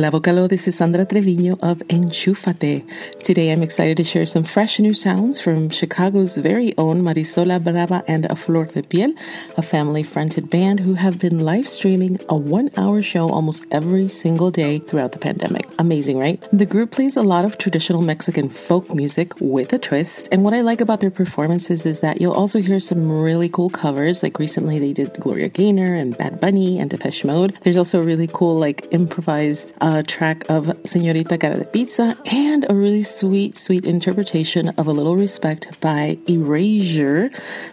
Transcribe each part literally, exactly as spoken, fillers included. Hola Vocalo, this is Sandra Treviño of Enchúfate. Today I'm excited to share some fresh new sounds from Chicago's very own Marisol La Brava and A Flor de Piel, a family-fronted band who have been live streaming a one-hour show almost every single day throughout the pandemic. Amazing, right? The group plays a lot of traditional Mexican folk music with a twist, and what I like about their performances is that you'll also hear some really cool covers, like recently they did Gloria Gaynor and Bad Bunny and Depeche Mode. There's also a really cool, like, improvised a track of Señorita Cara de Pizza, and a really sweet, sweet interpretation of A Little Respect by Erasure.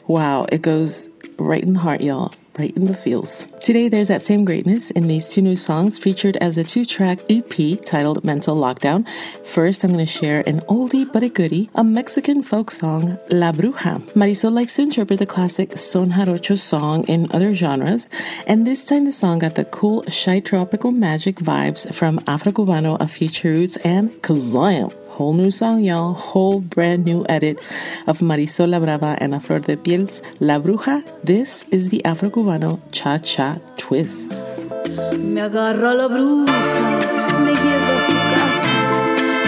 Wow, it goes right in the heart, y'all. Right in the feels. Today, there's that same greatness in these two new songs featured as a two-track E P titled Mental Lockdown. First, I'm going to share an oldie but a goodie, a Mexican folk song, La Bruja. Marisol likes to interpret the classic Son Jarocho song in other genres, and this time the song got the cool, shy tropical magic vibes from Afro-Cubano, A Future Roots, and Kazayam. Whole new song, y'all. Whole brand new edit of Marisol La Brava and A Flor de Piel's La Bruja. This is the Afro-Cubano Cha-Cha Twist. Me agarra la bruja, me lleva a su casa,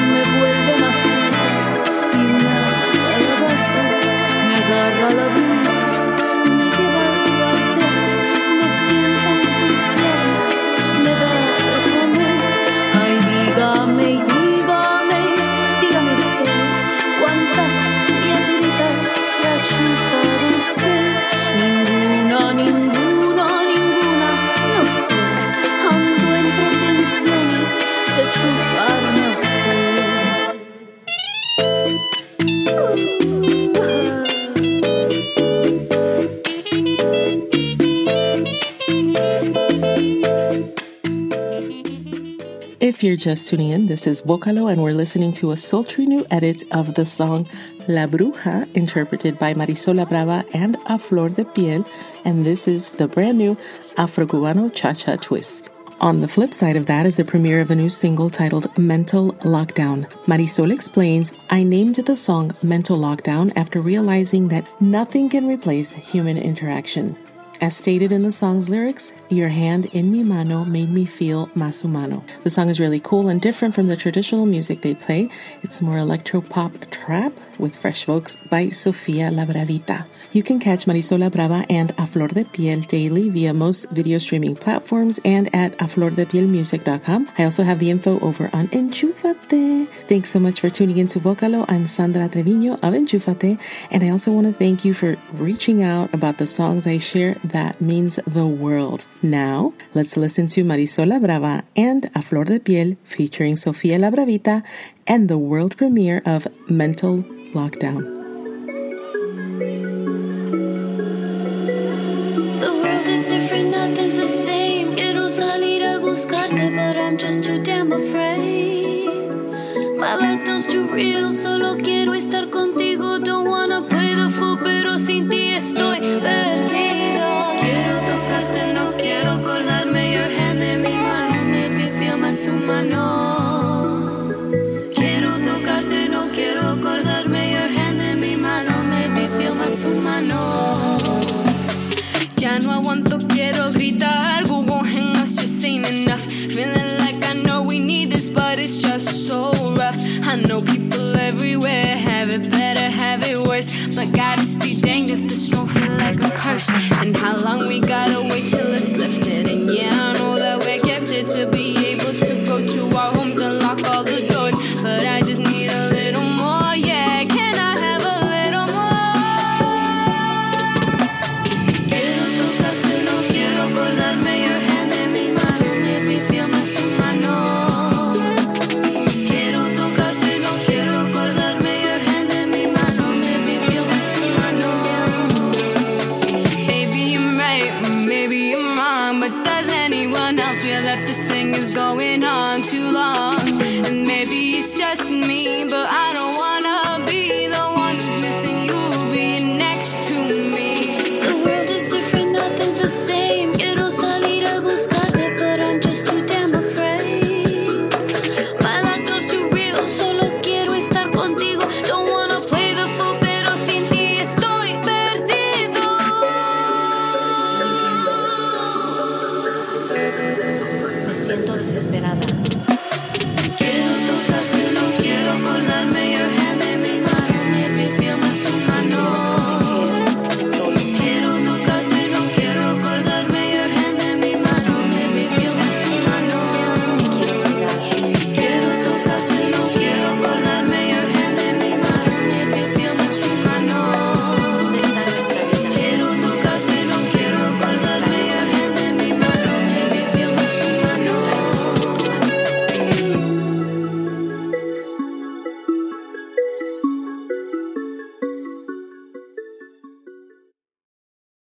me vuelve a nacer y me abraza. Me agarra la bruja, me lleva al cuartel, me sienta en sus piernas, me da a comer. Ay, dígame y dígame. If you're just tuning in, this is Vocalo, and we're listening to a sultry new edit of the song La Bruja, interpreted by Marisol La Brava and A Flor de Piel, and this is the brand new Afro-Cubano Cha-Cha Twist. On the flip side of that is the premiere of a new single titled Mental Lockdown. Marisol explains, I named the song Mental Lockdown after realizing that nothing can replace human interaction. As stated in the song's lyrics, your hand in mi mano made me feel más humano. The song is really cool and different from the traditional music they play. It's more electro-pop trap with fresh vocals by Sofia La Bravita. You can catch Marisol La Brava and A Flor de Piel daily via most video streaming platforms and at Aflordepielmusic dot com. I also have the info over on Enchúfate. Thanks so much for tuning in to Vocalo. I'm Sandra Treviño of Enchúfate, and I also want to thank you for reaching out about the songs I share. That means the world. Now, let's listen to Marisol La Brava and A Flor de Piel featuring Sofia La Bravita and the world premiere of Mental Lockdown. The world is different, nothing's the same. Quiero salir a buscarte, but I'm just too damn afraid. My lockdown's too real, solo quiero estar contigo. Don't wanna play the fool, pero sin ti estoy perdida. No quiero acordarme, your hand in mi mano made me feel más humano. Quiero tocarte, no quiero acordarme, your hand in mi mano made me feel más humano. Ya no aguanto, quiero gritar. We won't hang us, just ain't enough. Feeling like I know we need this, but it's just so rough. I know people everywhere have it better, have it worse. But gotta be danged if this don't feel like a curse. And how long we gotta wait till it's lifted? And yeah, I know that we're gifted to be able to go to our homes and lock all the doors. But I just need a little more, yeah. Can I have a little more? Quiero tocarte, no quiero acordarme. Your hand en mi mano made me feel más humano. This thing is going on too long, and maybe it's just me, but I don't